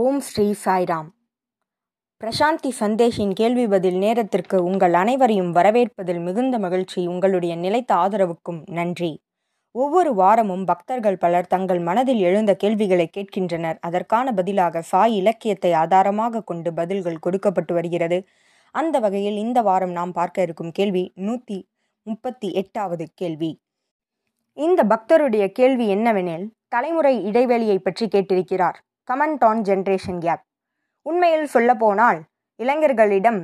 ஓம் ஸ்ரீ சாய்ராம். பிரசாந்தி சந்தேஷின் கேள்வி பதில் நேரத்திற்கு உங்கள் அனைவரையும் வரவேற்பதில் மிகுந்த மகிழ்ச்சி. உங்களுடைய நிலைத்த ஆதரவுக்கும் நன்றி. ஒவ்வொரு வாரமும் பக்தர்கள் பலர் தங்கள் மனதில் எழுந்த கேள்விகளை கேட்கின்றனர். அதற்கான பதிலாக சாய் இலக்கியத்தை ஆதாரமாக கொண்டு பதில்கள் கொடுக்கப்பட்டு வருகிறது. அந்த வகையில் இந்த வாரம் நாம் பார்க்க இருக்கும் கேள்வி 138வது கேள்வி. இந்த பக்தருடைய கேள்வி என்னவெனில், தலைமுறை இடைவெளியை பற்றி கேட்டிருக்கிறார். Comment on generation gap. உண்மையில் சொல்லப்போனால் இளைஞர்களிடம்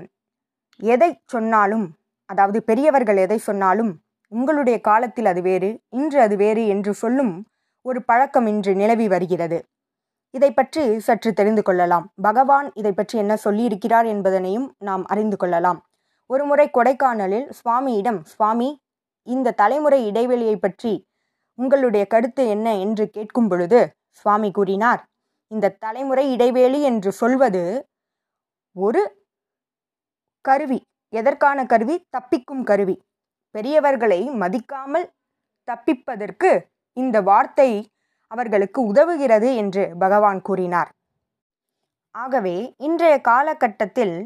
எதை சொன்னாலும், அதாவது பெரியவர்கள் எதை சொன்னாலும் உங்களுடைய காலத்தில் அது வேறு, இன்று அது வேறு என்று சொல்லும் ஒரு பழக்கம் இன்று நிலவி வருகிறது. இதை பற்றி சற்று தெரிந்து கொள்ளலாம். பகவான் இதை பற்றி என்ன சொல்லியிருக்கிறார் என்பதனையும் நாம் அறிந்து கொள்ளலாம். ஒரு முறை கொடைக்கானலில் சுவாமியிடம், சுவாமி, இந்த தலைமுறை இடைவெளியை பற்றி உங்களுடைய கருத்து என்ன என்று கேட்கும் பொழுது சுவாமி கூறினார், இந்த தலைமுறை இடைவேளி என்று சொல்வது ஒரு கருவி. எதற்கான கருவி? தப்பிக்கும் கருவி. பெரியவர்களை மதிக்காமல் தப்பிப்பதற்கு இந்த வார்த்தை அவர்களுக்கு உதவுகிறது என்று பகவான் கூறினார். ஆகவே இன்றைய காலகட்டத்தில்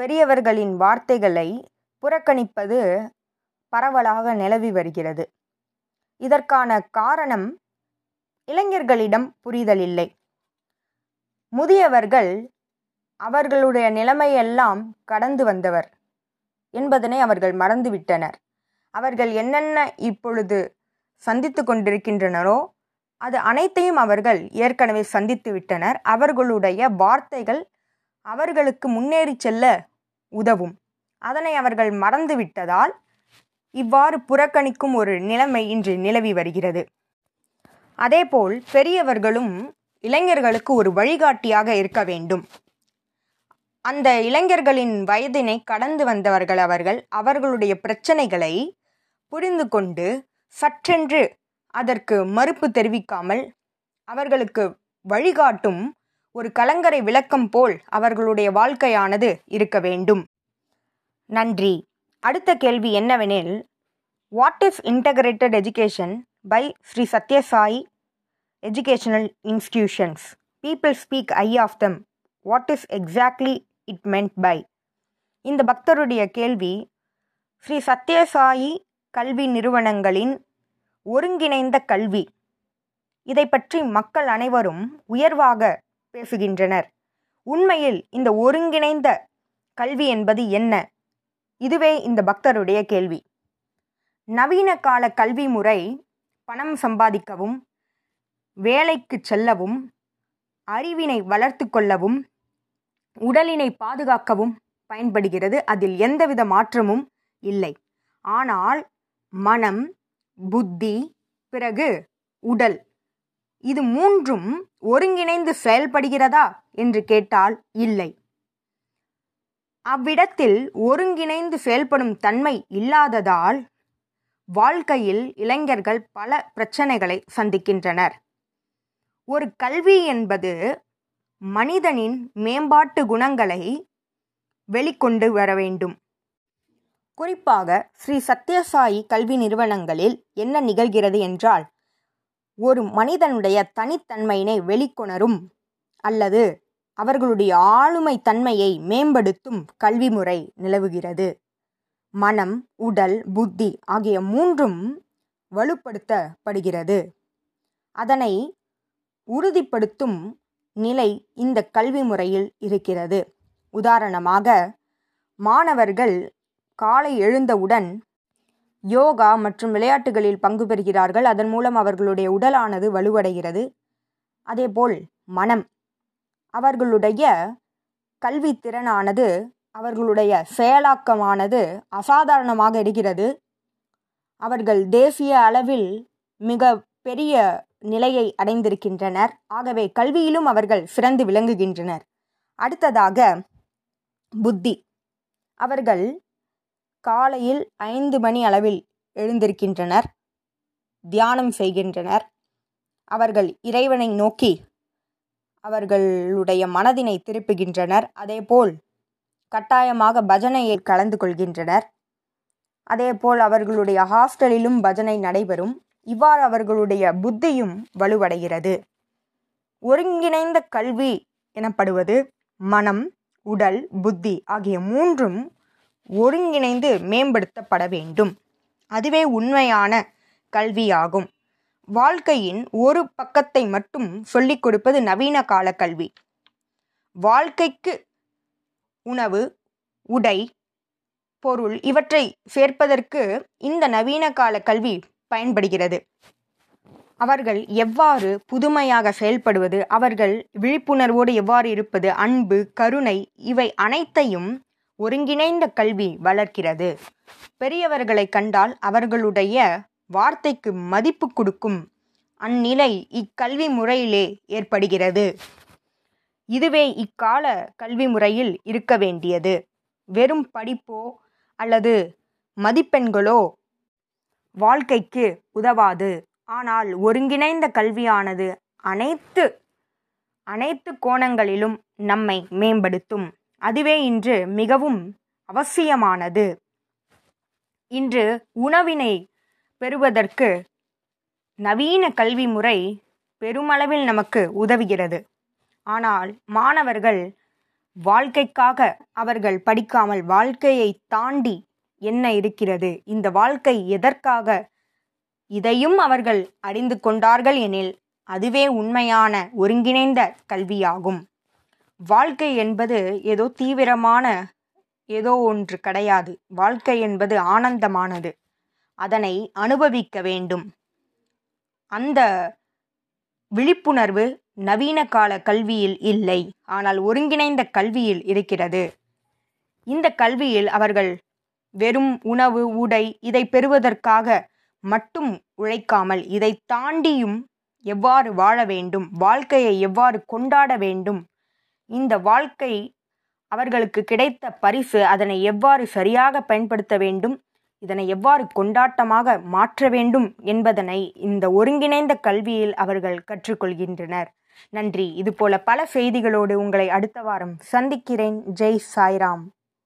பெரியவர்களின் வார்த்தைகளை புறக்கணிப்பது பரவலாக நிலவி வருகிறது. இதற்கான காரணம் இளைஞர்களிடம் புரிதலில்லை. முதியவர்கள் அவர்களுடைய நிலைமையெல்லாம் கடந்து வந்தவர் என்பதனை அவர்கள் மறந்துவிட்டனர். அவர்கள் என்னென்ன இப்பொழுது சந்தித்து கொண்டிருக்கின்றனரோ அது அனைத்தையும் அவர்கள் ஏற்கனவே சந்தித்து விட்டனர். அவர்களுடைய வார்த்தைகள் அவர்களுக்கு முன்னேறி செல்ல உதவும். அதனை அவர்கள் மறந்துவிட்டதால் இவ்வாறு புறக்கணிக்கும் ஒரு நிலைமை இன்று நிலவி வருகிறது. அதேபோல் பெரியவர்களும் இளைஞர்களுக்கு ஒரு வழிகாட்டியாக இருக்க வேண்டும். அந்த இளைஞர்களின் வயதினை கடந்து வந்தவர்கள் அவர்கள் அவர்களுடைய பிரச்சனைகளை புரிந்து கொண்டு சற்றென்று அதற்கு மறுப்பு தெரிவிக்காமல் அவர்களுக்கு வழிகாட்டும் ஒரு கலங்கரை விளக்கம் போல் அவர்களுடைய வாழ்க்கையானது இருக்க வேண்டும். நன்றி. அடுத்த கேள்வி என்னவெனில், what is integrated education by Sri Sathya Sai educational institutions? people speak I of them. what is exactly it meant by? இந்த பக்தருடைய கேள்வி ஸ்ரீ சத்யசாயி கல்வி நிறுவனங்களின் ஒருங்கிணைந்த கல்வி, இதை பற்றி மக்கள் அனைவரும் உயர்வாக பேசுகின்றனர். உண்மையில் இந்த ஒருங்கிணைந்த கல்வி என்பது என்ன? இதுவே இந்த பக்தருடைய கேள்வி. நவீன கால கல்வி முறை பணம் சம்பாதிக்கவும், வேலைக்கு செல்லவும், அறிவினை வளர்த்து கொள்ளவும், உடலினை பாதுகாக்கவும் பயன்படுகிறது. அதில் எந்தவித மாற்றமும் இல்லை. ஆனால் மனம், புத்தி, பிறகு உடல், இது மூன்றும் ஒருங்கிணைந்து செயல்படுகிறதா என்று கேட்டால் இல்லை. அவ்விடத்தில் ஒருங்கிணைந்து செயல்படும் தன்மை இல்லாததால் வாழ்க்கையில் இளைஞர்கள் பல பிரச்சனைகளை சந்திக்கின்றனர். ஒரு கல்வி என்பது மனிதனின் மேம்பாட்டு குணங்களை வெளிக்கொண்டு வர வேண்டும். குறிப்பாக ஸ்ரீ சத்யசாயி கல்வி நிறுவனங்களில் என்ன நிகழ்கிறது என்றால், ஒரு மனிதனுடைய தனித்தன்மையினை வெளிக்கொணரும் அல்லது அவர்களுடைய ஆளுமை தன்மையை மேம்படுத்தும் கல்வி முறை நிலவுகிறது. மனம், உடல், புத்தி ஆகிய மூன்றும் வலுப்படுத்தப்படுகிறது. அதனை உறுதிப்படுத்தும் நிலை இந்த கல்வி முறையில் இருக்கிறது. உதாரணமாக, மாணவர்கள் காலை எழுந்தவுடன் யோகா மற்றும் விளையாட்டுகளில் பங்கு பெறுகிறார்கள். அதன் மூலம் அவர்களுடைய உடலானது வலுவடைகிறது. அதேபோல் மனம், அவர்களுடைய கல்வி திறனானது, அவர்களுடைய செயலாக்கமானது அசாதாரணமாக இருக்கிறது. அவர்கள் தேசிய அளவில் மிக பெரிய நிலையை அடைந்திருக்கின்றனர். ஆகவே கல்வியிலும் அவர்கள் சிறந்து விளங்குகின்றனர். அடுத்ததாக புத்தி, அவர்கள் காலையில் 5 மணி அளவில் எழுந்திருக்கின்றனர், தியானம் செய்கின்றனர். அவர்கள் இறைவனை நோக்கி அவர்களுடைய மனதினை திருப்புகின்றனர். அதேபோல் கட்டாயமாக பஜனையில் கலந்து கொள்கின்றனர். அதேபோல் அவர்களுடைய ஹாஸ்டலிலும் பஜனை நடைபெறும். இவ்வாறு அவர்களுடைய புத்தியும் வலுவடைகிறது. ஒருங்கிணைந்த கல்வி எனப்படுவது மனம், உடல், புத்தி ஆகிய மூன்றும் ஒருங்கிணைந்து மேம்படுத்தப்பட வேண்டும். அதுவே உண்மையான கல்வியாகும். வாழ்க்கையின் ஒரு பக்கத்தை மட்டும் சொல்லிக் கொடுப்பது நவீன கால கல்வி. வாழ்க்கைக்கு உணவு, உடை, பொருள் இவற்றை சேர்ப்பதற்கு இந்த நவீன கால கல்வி பயன்படுகிறது. அவர்கள் எவ்வாறு புதுமையாக செயல்படுவது, அவர்கள் விழிப்புணர்வோடு எவ்வாறு இருப்பது, அன்பு, கருணை இவை அனைத்தையும் ஒருங்கிணைந்த கல்வி வளர்க்கிறது. பெரியவர்களை கண்டால் அவர்களுடைய வார்த்தைக்கு மதிப்பு கொடுக்கும் அந்நிலை இக்கல்வி முறையிலே ஏற்படுகிறது. இதுவே இக்கால கல்வி முறையில் இருக்க வேண்டியது. வெறும் படிப்போ அல்லது மதிப்பெண்களோ வாழ்க்கைக்கு உதவாது. ஆனால் ஒருங்கிணைந்த கல்வியானது அனைத்து கோணங்களிலும் நம்மை மேம்படுத்தும். அதுவே இன்று மிகவும் அவசியமானது. இன்று உணவினை பெறுவதற்கு நவீன கல்வி முறை பெருமளவில் நமக்கு உதவுகிறது. ஆனால் மாணவர்கள் வாழ்க்கைக்காக அவர்கள் படிக்காமல் வாழ்க்கையை தாண்டி என்ன இருக்கிறது, இந்த வாழ்க்கை எதற்காக, இதையும் அவர்கள் அறிந்து கொண்டார்கள் எனில் அதுவே உண்மையான ஒருங்கிணைந்த கல்வியாகும். வாழ்க்கை என்பது ஏதோ தீவிரமான ஏதோ ஒன்று கிடையாது. வாழ்க்கை என்பது ஆனந்தமானது. அதனை அனுபவிக்க வேண்டும். அந்த விழிப்புணர்வு நவீன கால கல்வியில் இல்லை, ஆனால் ஒருங்கிணைந்த கல்வியில் இருக்கிறது. இந்த கல்வியில் அவர்கள் வெறும் உணவு, உடை இதை பெறுவதற்காக மட்டும் உழைக்காமல் இதை தாண்டியும் எவ்வாறு வாழ வேண்டும், வாழ்க்கையை எவ்வாறு கொண்டாட வேண்டும், இந்த வாழ்க்கை அவர்களுக்கு கிடைத்த பரிசு அதனை எவ்வாறு சரியாக பயன்படுத்த வேண்டும், இதனை எவ்வாறு கொண்டாட்டமாக மாற்ற வேண்டும் என்பதனை இந்த ஒருங்கிணைந்த கல்வியில் அவர்கள் கற்றுக்கொள்கின்றனர். நன்றி. இதுபோல பல செய்திகளோடு உங்களை அடுத்த வாரம் சந்திக்கிறேன். ஜெய் சாய்ராம்.